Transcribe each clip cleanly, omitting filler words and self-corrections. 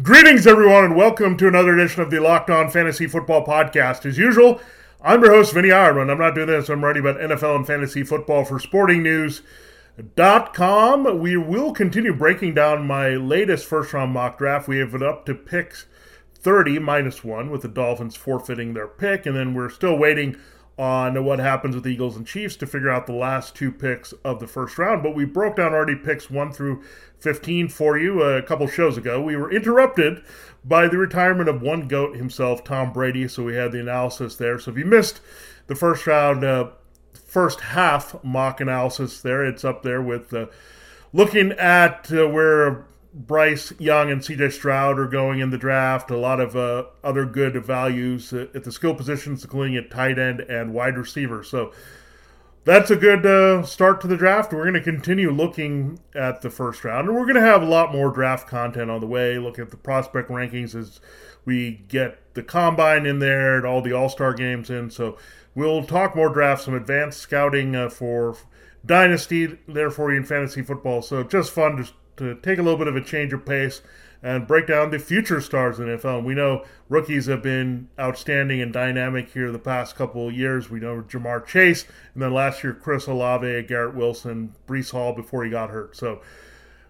Greetings, everyone, and welcome to another edition of the Locked On Fantasy Football Podcast. As usual, I'm your host, Vinnie Iyer. I'm not doing this. I'm writing about NFL and fantasy football for SportingNews.com. We will continue breaking down my latest first-round mock draft. We have it up to picks 30 minus 1 with the Dolphins forfeiting their pick, and then we're still waiting on what happens with the Eagles and Chiefs to figure out the last two picks of the first round. But we broke down already picks 1 through 15 for you a couple shows ago. We were interrupted by the retirement of one GOAT himself, Tom Brady, so we had the analysis there. So if you missed the first round, first half mock analysis there, it's up there with looking at where Bryce Young and C.J. Stroud are going in the draft. A lot of other good values at the skill positions, including at tight end and wide receiver. So that's a good start to the draft. We're going to continue looking at the first round, and we're going to have a lot more draft content on the way, looking at the prospect rankings as we get the combine in there and all the all-star games in. So we'll talk more drafts, some advanced scouting for Dynasty, therefore, in fantasy football. So just fun to take a little bit of a change of pace and break down the future stars in the NFL. And we know rookies have been outstanding and dynamic here the past couple of years. We know Jamar Chase, and then last year, Chris Olave, Garrett Wilson, Breece Hall before he got hurt. So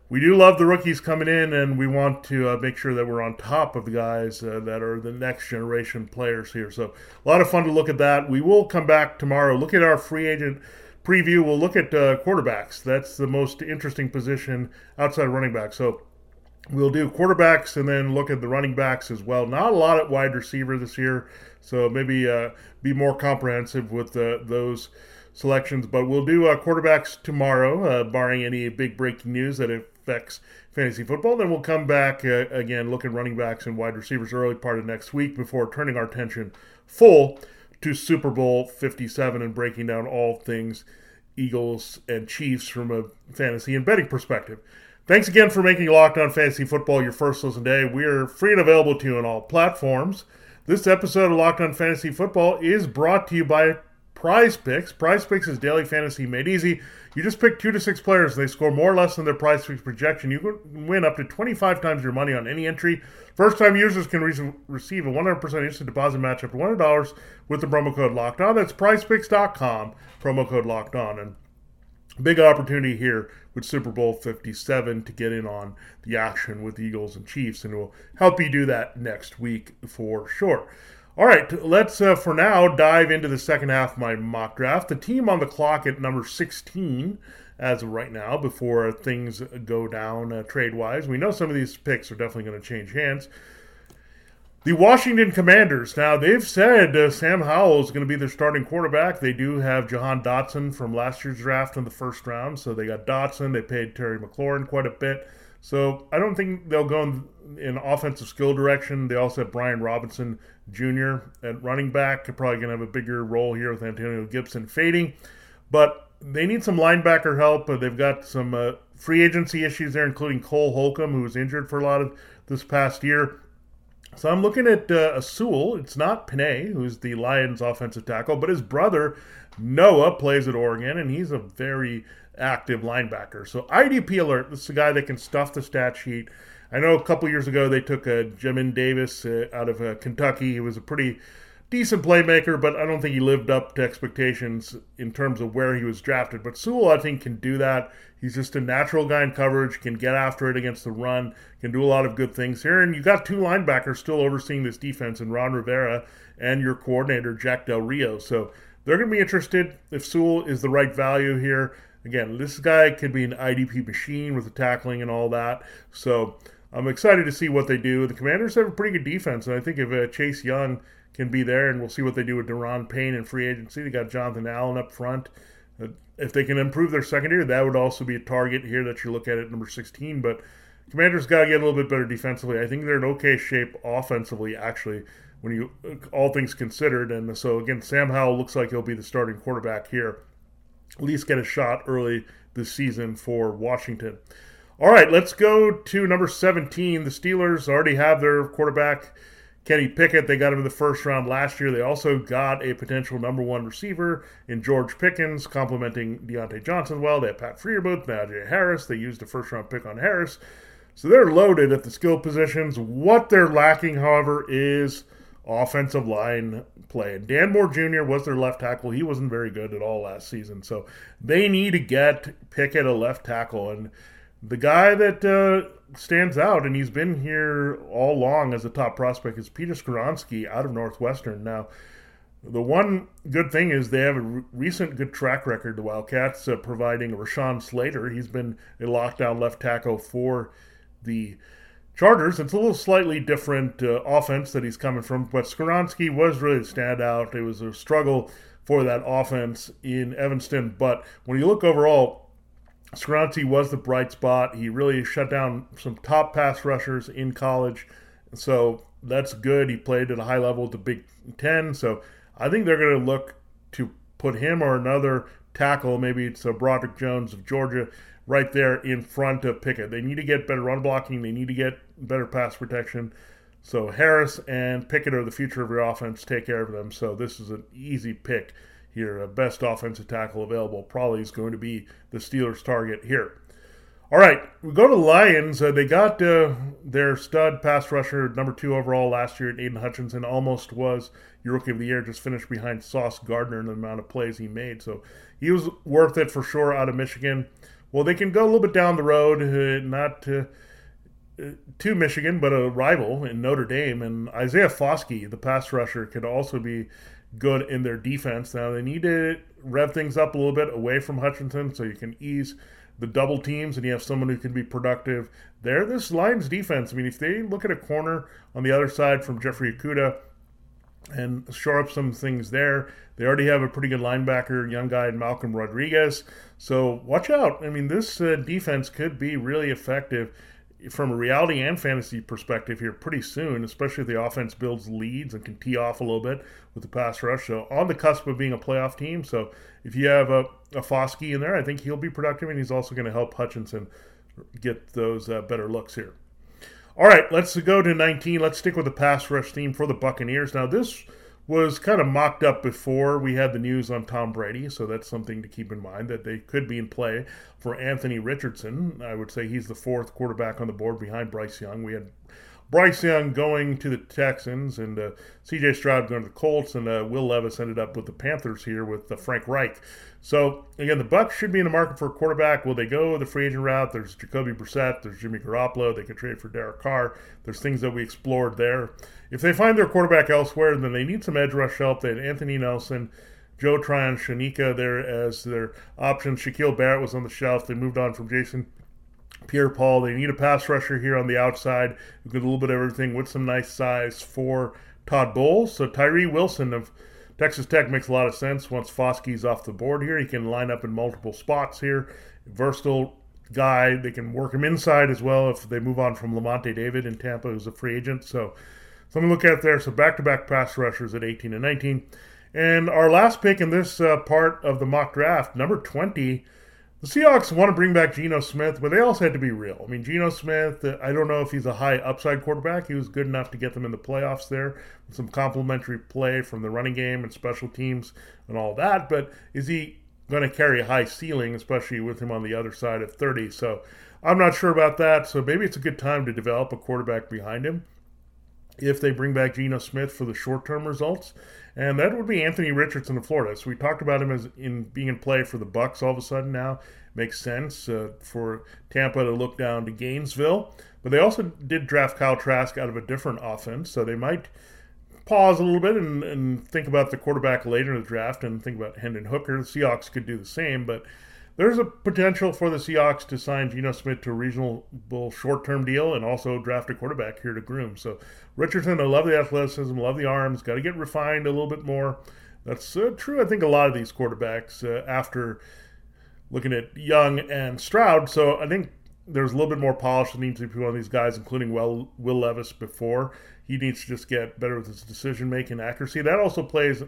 we do love the rookies coming in, and we want to make sure that we're on top of the guys that are the next generation players here. So a lot of fun to look at that. We will come back tomorrow, look at our free agent preview. We'll look at quarterbacks. That's the most interesting position outside of running back. So we'll do quarterbacks and then look at the running backs as well. Not a lot at wide receiver this year, so maybe be more comprehensive with those selections. But we'll do quarterbacks tomorrow, barring any big breaking news that affects fantasy football. Then we'll come back again, look at running backs and wide receivers early part of next week before turning our attention full to Super Bowl 57 and breaking down all things Eagles and Chiefs from a fantasy and betting perspective. Thanks again for making Locked On Fantasy Football your first listen day. We are free and available to you on all platforms. This episode of Locked On Fantasy Football is brought to you by Prize Picks. Prize Picks is daily fantasy made easy. You just pick 2 to 6 players. They score more or less than their Prize Picks projection. You can win up to 25 times your money on any entry. First-time users can receive a 100% instant deposit match up to $100 with the promo code Locked On. That's PrizePicks.com, promo code Locked On. And big opportunity here with Super Bowl 57 to get in on the action with the Eagles and Chiefs, and we'll help you do that next week for sure. All right, let's, for now, dive into the second half of my mock draft. The team on the clock at number 16 as of right now before things go down trade-wise. We know some of these picks are definitely going to change hands. The Washington Commanders. Now, they've said Sam Howell is going to be their starting quarterback. They do have Jahan Dotson from last year's draft in the first round, so they got Dotson. They paid Terry McLaurin quite a bit. So I don't think they'll go in offensive skill direction. They also have Brian Robinson Jr. at running back. They're probably going to have a bigger role here with Antonio Gibson fading. But they need some linebacker help. They've got some free agency issues there, including Cole Holcomb, who was injured for a lot of this past year. So I'm looking at Sewell. It's not Penei, who's the Lions offensive tackle, but his brother, Noah, plays at Oregon, and he's a very active linebacker. So IDP alert, this is a guy that can stuff the stat sheet. I know a couple years ago they took Jamin Davis out of Kentucky. He was a pretty decent playmaker, but I don't think he lived up to expectations in terms of where he was drafted. But Sewell, I think, can do that. He's just a natural guy in coverage, can get after it against the run, can do a lot of good things here. And you got two linebackers still overseeing this defense in Ron Rivera and your coordinator, Jack Del Rio. So they're going to be interested if Sewell is the right value here. Again, this guy could be an IDP machine with the tackling and all that. So I'm excited to see what they do. The Commanders have a pretty good defense, and I think if Chase Young can be there, and we'll see what they do with Deron Payne in free agency. They got Jonathan Allen up front. If they can improve their secondary, that would also be a target here that you look at number 16. But Commanders got to get a little bit better defensively. I think they're in okay shape offensively, actually, when you all things considered. And so, again, Sam Howell looks like he'll be the starting quarterback here. At least get a shot early this season for Washington. All right, let's go to number 17. The Steelers already have their quarterback, Kenny Pickett. They got him in the first round last year. They also got a potential number one receiver in George Pickens, complementing Deontay Johnson well. They have Pat Freiermuth, Najee Harris. They used a first-round pick on Harris. So they're loaded at the skill positions. What they're lacking, however, is offensive line play. Dan Moore Jr. was their left tackle. He wasn't very good at all last season. So they need to get Pickett a left tackle. And the guy that stands out, and he's been here all along as a top prospect, is Peter Skoronski out of Northwestern. Now, the one good thing is they have a recent good track record, the Wildcats, providing Rashawn Slater. He's been a lockdown left tackle for the Chargers. It's a little slightly different offense that he's coming from, but Skoronski was really the standout. It was a struggle for that offense in Evanston, but when you look overall, Skoronski was the bright spot. He really shut down some top pass rushers in college, so that's good. He played at a high level at the Big Ten, so I think they're going to look to put him or another tackle, maybe it's a Broderick Jones of Georgia, right there in front of Pickett. They need to get better run blocking. They need to get better pass protection. So Harris and Pickett are the future of your offense. Take care of them. So this is an easy pick here. Best offensive tackle available probably is going to be the Steelers' target here. All right, we go to the Lions. They got their stud pass rusher, number 2 overall last year, Aiden Hutchinson. Almost was your Rookie of the Year, just finished behind Sauce Gardner in the amount of plays he made. So he was worth it for sure out of Michigan. Well, they can go a little bit down the road, not to Michigan, but a rival in Notre Dame. And Isaiah Foskey, the pass rusher, could also be good in their defense. Now, they need to rev things up a little bit away from Hutchinson so you can ease the double teams and you have someone who can be productive there. This Lions defense, I mean, if they look at a corner on the other side from Jeffrey Okudah and shore up some things there, they already have a pretty good linebacker, young guy, Malcolm Rodriguez. So watch out. I mean, this defense could be really effective from a reality and fantasy perspective here pretty soon, especially if the offense builds leads and can tee off a little bit with the pass rush. So on the cusp of being a playoff team. So if you have a Foskey in there, I think he'll be productive, and he's also going to help Hutchinson get those better looks here. All right, let's go to 19. Let's stick with the pass rush theme for the Buccaneers. Now, this was kind of mocked up before we had the news on Tom Brady, so that's something to keep in mind, that they could be in play for Anthony Richardson. I would say he's the fourth quarterback on the board behind Bryce Young. We had Bryce Young going to the Texans and C.J. Stroud going to the Colts, and Will Levis ended up with the Panthers here with Frank Reich. So, again, the Bucs should be in the market for a quarterback. Will they go the free agent route? There's Jacoby Brissett. There's Jimmy Garoppolo. They could trade for Derek Carr. There's things that we explored there. If they find their quarterback elsewhere, then they need some edge rush help. They had Anthony Nelson, Joe Tryon, Shanika there as their options. Shaquille Barrett was on the shelf. They moved on from Jason Pierre-Paul. They need a pass rusher here on the outside who could a little bit of everything with some nice size for Todd Bowles. So Tyree Wilson of Texas Tech makes a lot of sense once Foskey's off the board here. He can line up in multiple spots here. Versatile guy. They can work him inside as well if they move on from Lamont David in Tampa, who's a free agent. So something to look at there. So back-to-back pass rushers at 18 and 19. And our last pick in this part of the mock draft, number 20, the Seahawks want to bring back Geno Smith, but they also had to be real. I mean, Geno Smith, I don't know if he's a high upside quarterback. He was good enough to get them in the playoffs there, with some complimentary play from the running game and special teams and all that. But is he going to carry a high ceiling, especially with him on the other side of 30? So I'm not sure about that. So maybe it's a good time to develop a quarterback behind him if they bring back Geno Smith for the short-term results. And that would be Anthony Richardson of Florida. So we talked about him as in being in play for the Bucs all of a sudden now. Makes sense for Tampa to look down to Gainesville. But they also did draft Kyle Trask out of a different offense. So they might pause a little bit and think about the quarterback later in the draft and think about Hendon Hooker. The Seahawks could do the same, but there's a potential for the Seahawks to sign Geno Smith to a reasonable short-term deal and also draft a quarterback here to groom. So Richardson, I love the athleticism, love the arms, got to get refined a little bit more. That's true, I think, a lot of these quarterbacks after looking at Young and Stroud. So I think there's a little bit more polish that needs to be on these guys, including Will Levis before. He needs to just get better with his decision-making accuracy. That also plays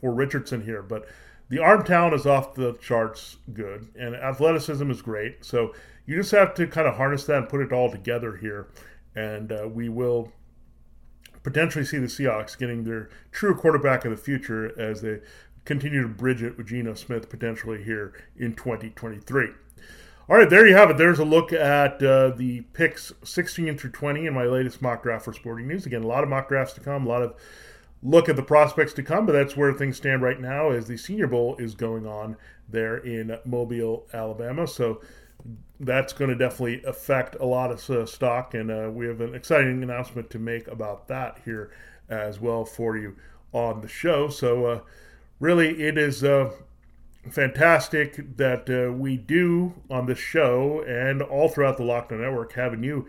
for Richardson here, but the arm talent is off the charts good, and athleticism is great. So you just have to kind of harness that and put it all together here, and we will potentially see the Seahawks getting their true quarterback of the future as they continue to bridge it with Geno Smith potentially here in 2023. All right, there you have it. There's a look at the picks 16 through 20 in my latest mock draft for Sporting News. Again, a lot of mock drafts to come, a lot of look at the prospects to come, but that's where things stand right now as the Senior Bowl is going on there in Mobile, Alabama. So that's going to definitely affect a lot of stock, and we have an exciting announcement to make about that here as well for you on the show. So really it is... fantastic that we do on this show and all throughout the Locked On Network have a new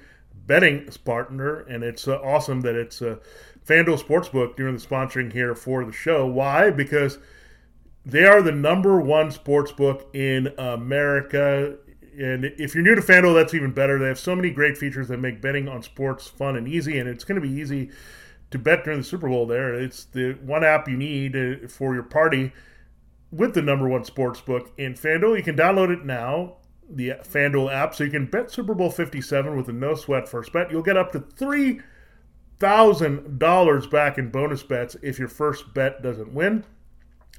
betting partner, and it's awesome that it's FanDuel Sportsbook doing the sponsoring here for the show. Why? Because they are the number one sportsbook in America, and if you're new to FanDuel, that's even better. They have so many great features that make betting on sports fun and easy, and it's going to be easy to bet during the Super Bowl there. It's the one app you need for your party with the number one sportsbook in FanDuel. You can download it now, the FanDuel app, so you can bet Super Bowl 57 with a no-sweat first bet. You'll get up to $3,000 back in bonus bets if your first bet doesn't win.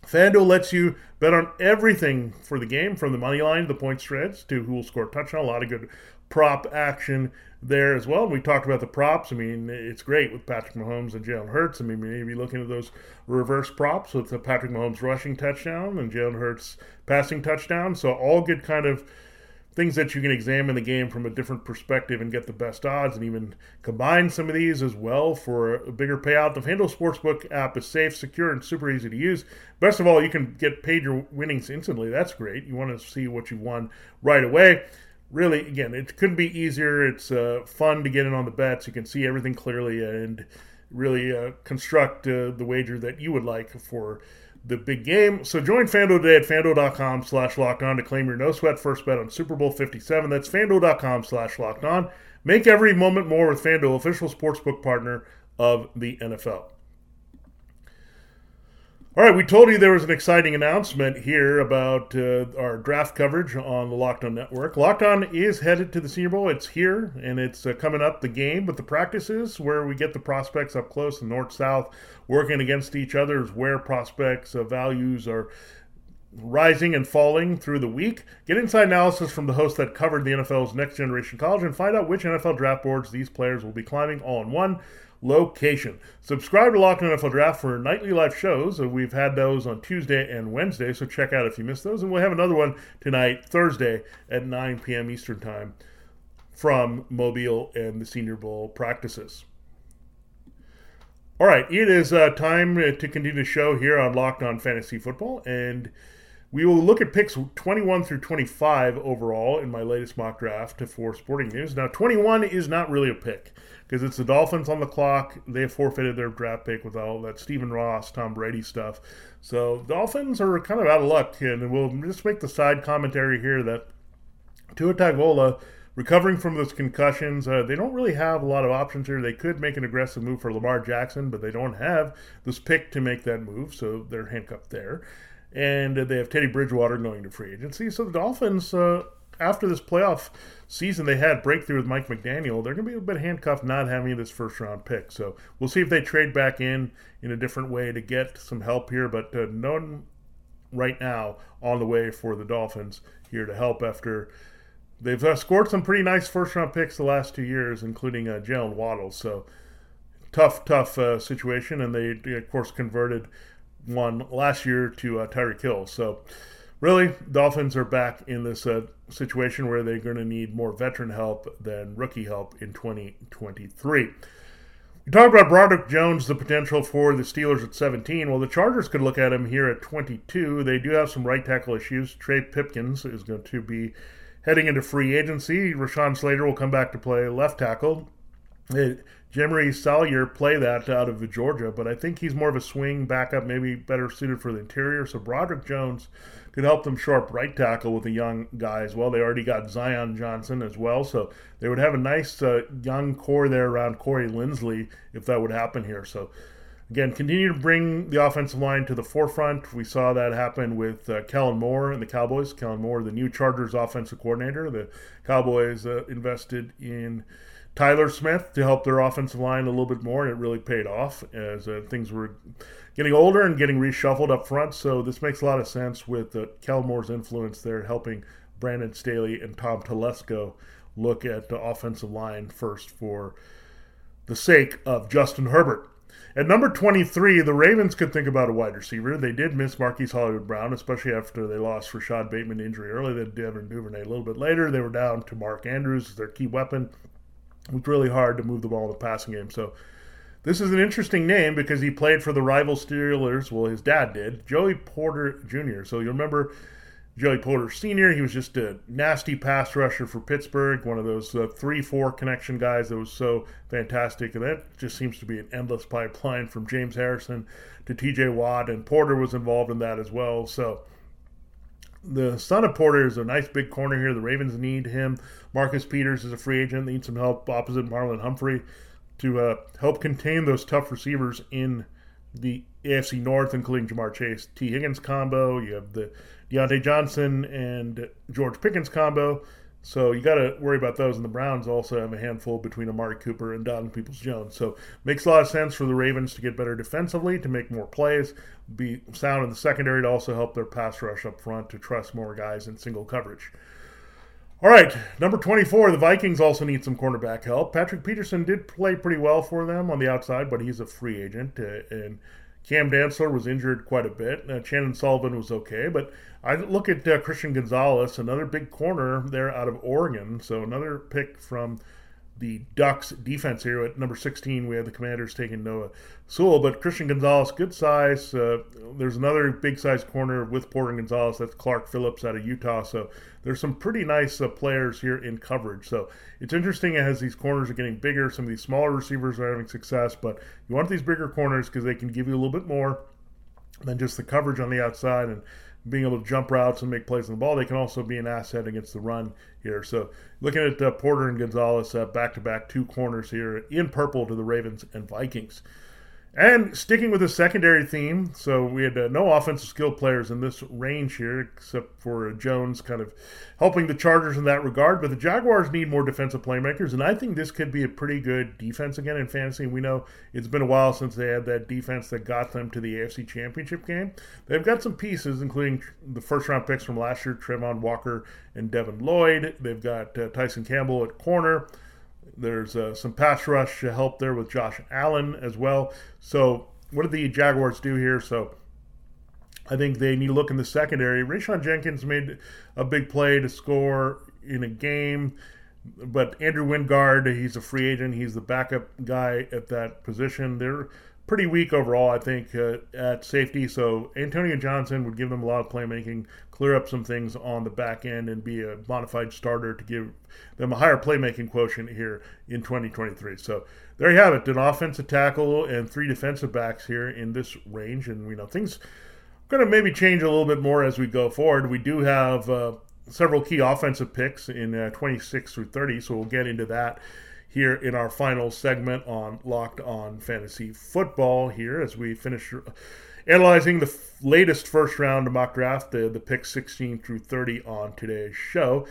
FanDuel lets you bet on everything for the game, from the money line to the point spreads to who will score a touchdown. A lot of good prop action there as well. We talked about the props. I mean, it's great with Patrick Mahomes and Jalen Hurts. I mean, maybe looking at those reverse props with the Patrick Mahomes rushing touchdown and Jalen Hurts passing touchdown. So all good kind of things that you can examine the game from a different perspective and get the best odds, and even combine some of these as well for a bigger payout. The FanDuel Sportsbook app is safe, secure, and super easy to use. Best of all, you can get paid your winnings instantly. That's great. You want to see what you won right away. Really, again, it couldn't be easier. It's fun to get in on the bets. You can see everything clearly and really construct the wager that you would like for the big game. So join FanDuel today at FanDuel.com/LockedOn to claim your no-sweat first bet on Super Bowl 57. That's FanDuel.com/LockedOn. Make every moment more with FanDuel, official sportsbook partner of the NFL. All right, we told you there was an exciting announcement here about our draft coverage on the Locked On Network. Locked On is headed to the Senior Bowl. It's here, and it's coming up, the game. But the practices where we get the prospects up close, the north-south, working against each other is where prospects' values are rising and falling through the week. Get inside analysis from the hosts that covered the NFL's Next Generation College and find out which NFL draft boards these players will be climbing all in one location. Subscribe to Locked On NFL Draft for nightly live shows. We've had those on Tuesday and Wednesday, so check out if you missed those. And we'll have another one tonight, Thursday at 9 p.m. Eastern Time from Mobile and the Senior Bowl practices. All right, it is time to continue the show here on Locked On Fantasy Football, and we will look at picks 21 through 25 overall in my latest mock draft for Sporting News. Now, 21 is not really a pick because it's the Dolphins on the clock. They forfeited their draft pick with all that Stephen Ross, Tom Brady stuff. So Dolphins are kind of out of luck, and we'll just make the side commentary here that Tua Tagovailoa, recovering from those concussions, they don't really have a lot of options here. They could make an aggressive move for Lamar Jackson, but they don't have this pick to make that move, so they're handcuffed there. And they have Teddy Bridgewater going to free agency. So the Dolphins, after this playoff season they had, breakthrough with Mike McDaniel, they're going to be a bit handcuffed not having this first-round pick. So we'll see if they trade back in a different way to get some help here. But no one right now on the way for the Dolphins here to help after they've scored some pretty nice first-round picks the last 2 years, including Jalen Waddle. So tough situation. And they, of course, converted one last year to Tyreek Hill. So really, Dolphins are back in this situation where they're going to need more veteran help than rookie help in 2023. We talked about Broderick Jones, the potential for the Steelers at 17. Well, the Chargers could look at him here at 22. They do have some right tackle issues. Trey Pipkins is going to be heading into free agency. Rashawn Slater will come back to play left tackle. Jamari Salyer play that out of Georgia, but I think he's more of a swing backup, maybe better suited for the interior. So Broderick Jones could help them sharp right tackle with a young guy as well. They already got Zion Johnson as well, so they would have a nice young core there around Corey Lindsley if that would happen here. So again, continue to bring the offensive line to the forefront. We saw that happen with Kellen Moore and the Cowboys. Kellen Moore, the new Chargers offensive coordinator. The Cowboys invested in Tyler Smith to help their offensive line a little bit more, and it really paid off as things were getting older and getting reshuffled up front. So this makes a lot of sense with Kellen Moore's influence there, helping Brandon Staley and Tom Telesco look at the offensive line first for the sake of Justin Herbert. At number 23, the Ravens could think about a wide receiver. They did miss Marquise Hollywood-Brown, especially after they lost Rashad Bateman injury early. Then Devin Duvernay a little bit later. They were down to Mark Andrews, their key weapon. It was really hard to move the ball in the passing game. So this is an interesting name because he played for the rival Steelers. Well, his dad did, Joey Porter Jr. So you remember Joey Porter Sr. He was just a nasty pass rusher for Pittsburgh, one of those 3-4 connection guys that was so fantastic. And that just seems to be an endless pipeline from James Harrison to TJ Watt, and Porter was involved in that as well. So the son of Porter is a nice big corner here. The Ravens need him. Marcus Peters is a free agent. They need some help opposite Marlon Humphrey to help contain those tough receivers in the AFC North, including Jamar Chase, T. Higgins combo. You have the Deontay Johnson and George Pickens combo. So you got to worry about those. And the Browns also have a handful between Amari Cooper and Donovan Peoples-Jones. So makes a lot of sense for the Ravens to get better defensively, to make more plays, be sound in the secondary, to also help their pass rush up front, to trust more guys in single coverage. All right, number 24, the Vikings also need some cornerback help. Patrick Peterson did play pretty well for them on the outside, but he's a free agent, and Cam Dantzler was injured quite a bit. Shannon Sullivan was okay, but I look at Christian Gonzalez, another big corner there out of Oregon, so another pick from the Ducks defense here. At number 16, we have the Commanders taking Noah Sewell, but Christian Gonzalez, good size. There's another big size corner with Porter Gonzalez. That's Clark Phillips out of Utah. So there's some pretty nice players here in coverage. So it's interesting as these corners are getting bigger. Some of these smaller receivers are having success, but you want these bigger corners because they can give you a little bit more than just the coverage on the outside and being able to jump routes and make plays on the ball. They can also be an asset against the run here. So looking at Porter and Gonzalez, back-to-back two corners here in purple to the Ravens and Vikings. And sticking with the secondary theme, so we had no offensive skill players in this range here, except for Jones kind of helping the Chargers in that regard. But the Jaguars need more defensive playmakers, and I think this could be a pretty good defense again in fantasy. We know it's been a while since they had that defense that got them to the AFC Championship game. They've got some pieces, including the first-round picks from last year, Trevon Walker and Devin Lloyd. They've got Tyson Campbell at corner. There's some pass rush help there with Josh Allen as well. So what did the Jaguars do here? So I think they need to look in the secondary. Rayshon Jenkins made a big play to score in a game, but Andrew Wingard, he's a free agent. He's the backup guy at that position. They're pretty weak overall, I think, at safety. So Antonio Johnson would give them a lot of playmaking, clear up some things on the back end, and be a modified starter to give them a higher playmaking quotient here in 2023. So there you have it, an offensive tackle and three defensive backs here in this range. And we know things are going to maybe change a little bit more as we go forward. We do have several key offensive picks in 26 through 30, so we'll get into that here in our final segment on Locked On Fantasy Football here as we finish analyzing the latest first-round mock draft, the picks 16 through 30 on today's show.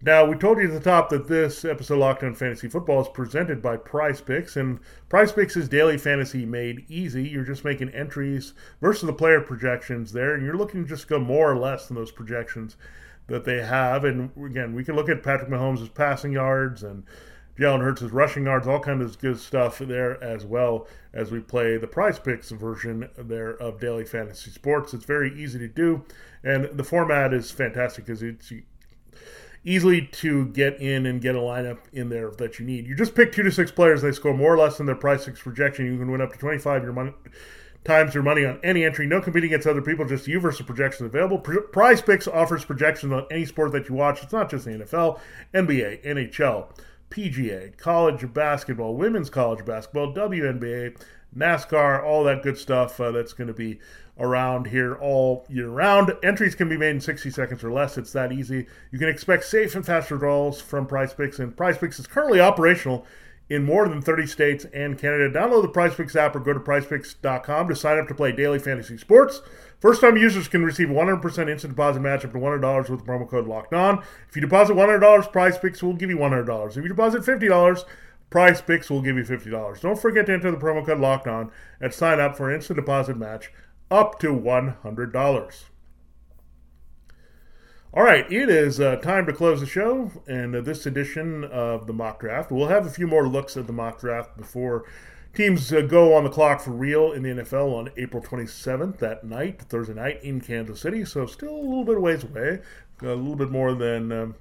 Now, we told you at the top that this episode of Locked On Fantasy Football is presented by Prize Picks, and Prize Picks is daily fantasy made easy. You're just making entries versus the player projections there, and you're looking to just go more or less than those projections that they have. And again, we can look at Patrick Mahomes' passing yards and Jalen Hurts' rushing yards, all kinds of good stuff there as well as we play the Prize Picks version there of Daily Fantasy Sports. It's very easy to do, and the format is fantastic because it's easily to get in and get a lineup in there that you need. You just pick 2 to 6 players. They score more or less than their Prize Picks projection. You can win up to 25 times your money on any entry. No competing against other people, just you versus projections available. Prize Picks offers projections on any sport that you watch. It's not just the NFL, NBA, NHL. PGA, college basketball, women's college basketball, WNBA, NASCAR, all that good stuff that's going to be around here all year round. Entries can be made in 60 seconds or less. It's that easy. You can expect safe and fast withdrawals from Prize Picks, and Prize Picks is currently operational in more than 30 states and Canada. Download the Prize Picks app or go to PrizePicks.com to sign up to play daily fantasy sports. First-time users can receive 100% instant deposit match up to $100 with promo code LOCKEDON. If you deposit $100, Prize Picks will give you $100. If you deposit $50, Prize Picks will give you $50. Don't forget to enter the promo code LOCKEDON and sign up for an instant deposit match up to $100. All right, it is time to close the show, and this edition of the mock draft. We'll have a few more looks at the mock draft before teams go on the clock for real in the NFL on April 27th, that night, Thursday night in Kansas City. So still a little bit of ways away, a little bit more than a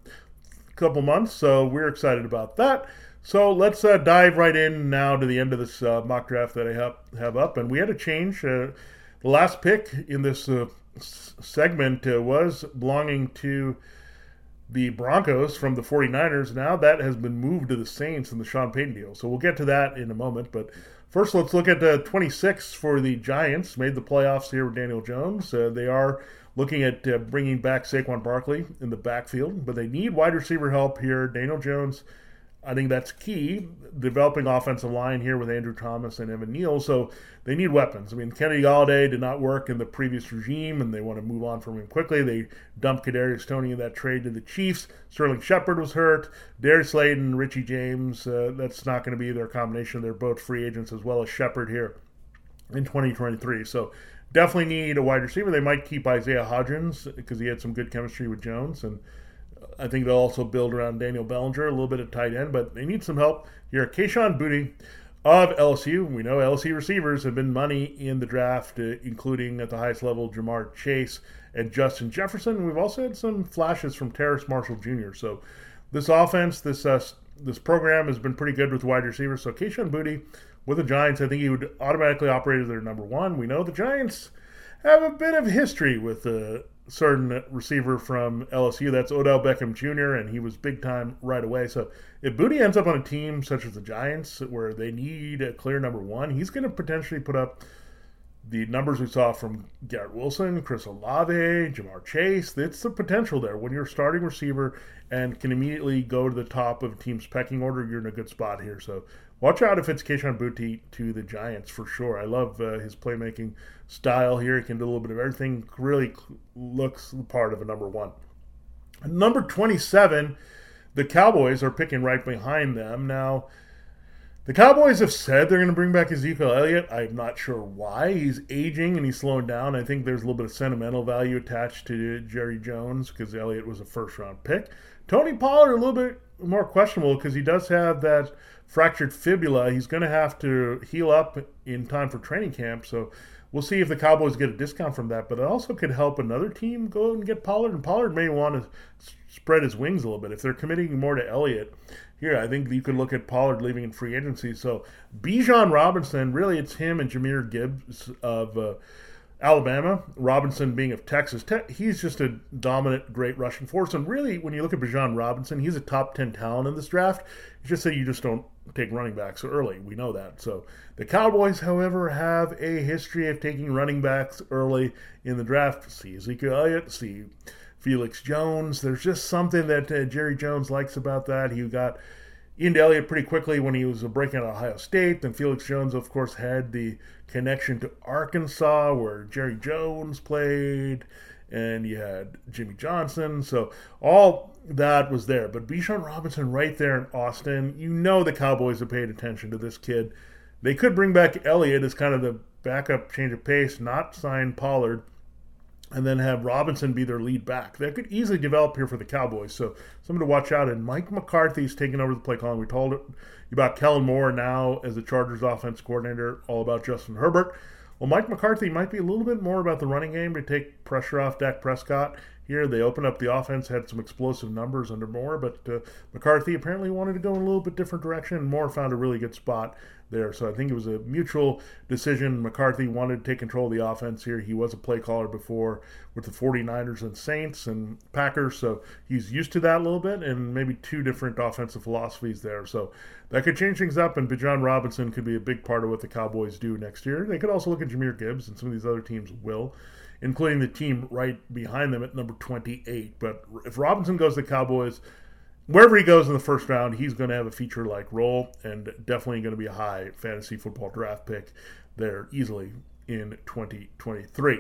couple months. So we're excited about that. So let's dive right in now to the end of this mock draft that I have up. And we had a change. The last pick in this segment was belonging to the Broncos from the 49ers. Now that has been moved to the Saints in the Sean Payton deal. So we'll get to that in a moment. But first, let's look at 26 for the Giants. Made the playoffs here with Daniel Jones. They are looking at bringing back Saquon Barkley in the backfield. But they need wide receiver help here. Daniel Jones, I think that's key, developing offensive line here with Andrew Thomas and Evan Neal. So they need weapons. I mean, Kenny Golladay did not work in the previous regime, and they want to move on from him quickly. They dumped Kadarius Toney in that trade to the Chiefs. Sterling Shepard was hurt. Darius Slayton, Richie James, that's not going to be their combination. They're both free agents as well as Shepard here in 2023. So definitely need a wide receiver. They might keep Isaiah Hodgins because he had some good chemistry with Jones, and I think they'll also build around Daniel Bellinger, a little bit of tight end, but they need some help here. Kayshon Boutte of LSU. We know LSU receivers have been money in the draft, including at the highest level Jamar Chase and Justin Jefferson. We've also had some flashes from Terrace Marshall Jr. So this offense, this program has been pretty good with wide receivers. So Kayshon Boutte with the Giants, I think he would automatically operate as their number one. We know the Giants have a bit of history with the certain receiver from LSU. That's Odell Beckham Jr., and he was big time right away. So if Boutte ends up on a team such as the Giants where they need a clear number one, he's going to potentially put up the numbers we saw from Garrett Wilson, Chris Olave, Jamar Chase. It's the potential there. When you're a starting receiver and can immediately go to the top of a team's pecking order, you're in a good spot here. So watch out if it's Kayshon Boutte to the Giants for sure. I love his playmaking style here. He can do a little bit of everything. Really looks the part of a number one. At number 27, the Cowboys are picking right behind them. Now, the Cowboys have said they're going to bring back Ezekiel Elliott. I'm not sure why. He's aging and he's slowing down. I think there's a little bit of sentimental value attached to Jerry Jones because Elliott was a first-round pick. Tony Pollard, a little bit more questionable because he does have that fractured fibula. He's going to have to heal up in time for training camp. So we'll see if the Cowboys get a discount from that. But it also could help another team go and get Pollard. And Pollard may want to spread his wings a little bit. If they're committing more to Elliott here, I think you could look at Pollard leaving in free agency. So Bijan Robinson, really it's him and Jahmyr Gibbs of Alabama, Robinson being of Texas. He's just a dominant, great rushing force. And really, when you look at Bijan Robinson, he's a top 10 talent in this draft. It's just that you just don't take running backs early. We know that. So the Cowboys, however, have a history of taking running backs early in the draft. See Ezekiel Elliott, see Felix Jones. There's just something that Jerry Jones likes about that. He got into Elliott pretty quickly when he was breaking out of Ohio State. Then Felix Jones, of course, had the connection to Arkansas where Jerry Jones played, and you had Jimmy Johnson. So all that was there. But Bijan Robinson right there in Austin, you know the Cowboys have paid attention to this kid. They could bring back Elliott as kind of the backup change of pace, not sign Pollard, and then have Robinson be their lead back. That could easily develop here for the Cowboys. So something to watch out. And Mike McCarthy's taking over the play calling. We told you about Kellen Moore now as the Chargers offense coordinator, all about Justin Herbert. Well, Mike McCarthy might be a little bit more about the running game to take pressure off Dak Prescott. Here they opened up the offense, had some explosive numbers under Moore, but McCarthy apparently wanted to go in a little bit different direction. Moore found a really good spot there. So I think it was a mutual decision. McCarthy wanted to take control of the offense here. He was a play caller before with the 49ers and Saints and Packers, so he's used to that a little bit, and maybe two different offensive philosophies there. So that could change things up, and Bijan Robinson could be a big part of what the Cowboys do next year. They could also look at Jahmyr Gibbs, and some of these other teams will, including the team right behind them at number 28. But if Robinson goes to the Cowboys, wherever he goes in the first round, he's going to have a feature-like role and definitely going to be a high fantasy football draft pick there easily in 2023.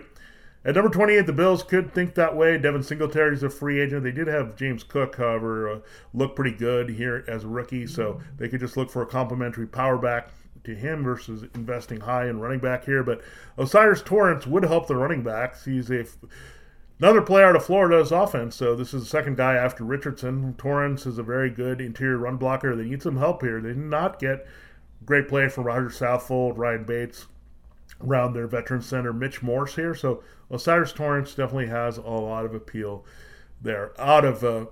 At number 28, the Bills could think that way. Devin Singletary is a free agent. They did have James Cook, however, look pretty good here as a rookie, so they could just look for a complimentary power back to him versus investing high in running back here. But Osiris Torrance would help the running backs. He's another player out of Florida's offense, so this is the second guy after Richardson. Torrance is a very good interior run blocker. They need some help here. They did not get great play from Roger Southfold, Ryan Bates, around their veteran center, Mitch Morse here. So Osiris Torrance definitely has a lot of appeal there out of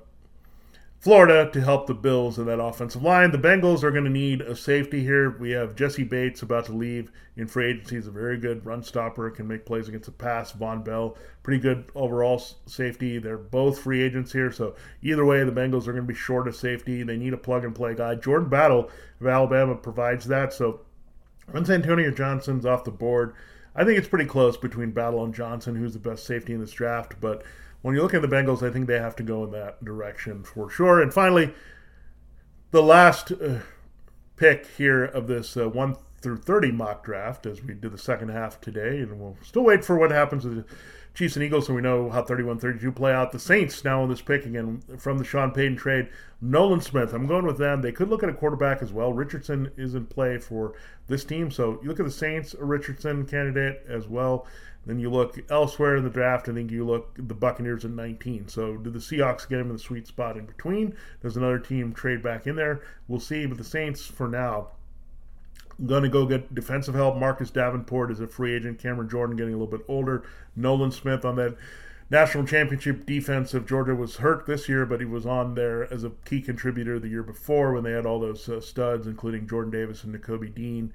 Florida to help the Bills in that offensive line. The Bengals are going to need a safety here. We have Jesse Bates about to leave in free agency. He's a very good run stopper, can make plays against the pass. Von Bell, pretty good overall safety. They're both free agents here, so either way, the Bengals are going to be short of safety. They need a plug-and-play guy. Jordan Battle of Alabama provides that, so once Antonio Johnson's off the board, I think it's pretty close between Battle and Johnson, who's the best safety in this draft, but when you look at the Bengals, I think they have to go in that direction for sure. And finally, the last pick here of this 1 through 30 mock draft, as we did the second half today, and we'll still wait for what happens with the Chiefs and Eagles so we know how 31-32 play out. The Saints now on this pick again from the Sean Payton trade. Nolan Smith, I'm going with them. They could look at a quarterback as well. Richardson is in play for this team, so you look at the Saints, a Richardson candidate as well. Then you look elsewhere in the draft, I think you look at the Buccaneers at 19. So do the Seahawks get him in the sweet spot in between? Does another team trade back in there? We'll see, but the Saints for now going to go get defensive help. Marcus Davenport is a free agent. Cameron Jordan getting a little bit older. Nolan Smith on that national championship defense of Georgia was hurt this year, but he was on there as a key contributor the year before when they had all those studs, including Jordan Davis and Nakobe Dean,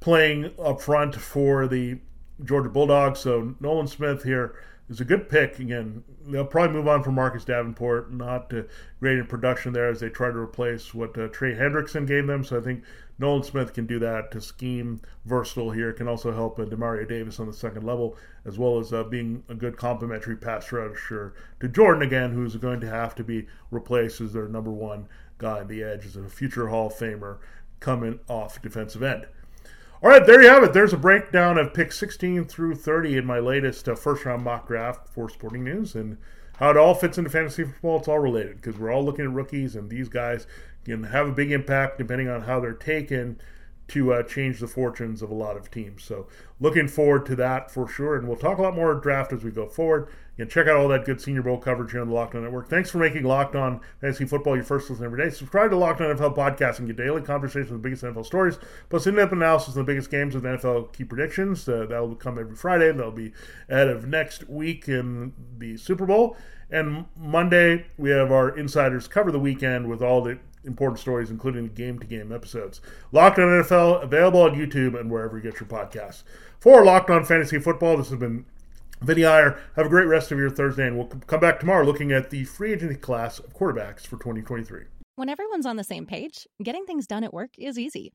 playing up front for the Georgia Bulldogs. So Nolan Smith here is a good pick. Again, they'll probably move on from Marcus Davenport, not great in production there as they try to replace what Trey Hendrickson gave them. So I think Nolan Smith can do that to scheme, versatile here, can also help Demario Davis on the second level, as well as being a good complimentary pass rusher to Jordan again, who's going to have to be replaced as their number one guy on the edge as a future Hall of Famer coming off defensive end. All right, there you have it. There's a breakdown of picks 16 through 30 in my latest first-round mock draft for Sporting News and how it all fits into fantasy football. It's all related because we're all looking at rookies, and these guys can have a big impact depending on how they're taken to change the fortunes of a lot of teams. So looking forward to that for sure, and we'll talk a lot more draft as we go forward. And check out all that good Senior Bowl coverage here on the Locked On Network. Thanks for making Locked On Fantasy Football your first listen every day. Subscribe to Locked On NFL Podcast and get daily conversations on the biggest NFL stories, plus in-depth analysis on the biggest games of the NFL key predictions. That'll come every Friday. That'll be ahead of next week in the Super Bowl. And Monday, we have our insiders cover the weekend with all the important stories, including the game-to-game episodes. Locked On NFL, available on YouTube and wherever you get your podcasts. For Locked On Fantasy Football, this has been Vinnie Iyer. Have a great rest of your Thursday, and we'll come back tomorrow looking at the free agency class of quarterbacks for 2023. When everyone's on the same page, getting things done at work is easy.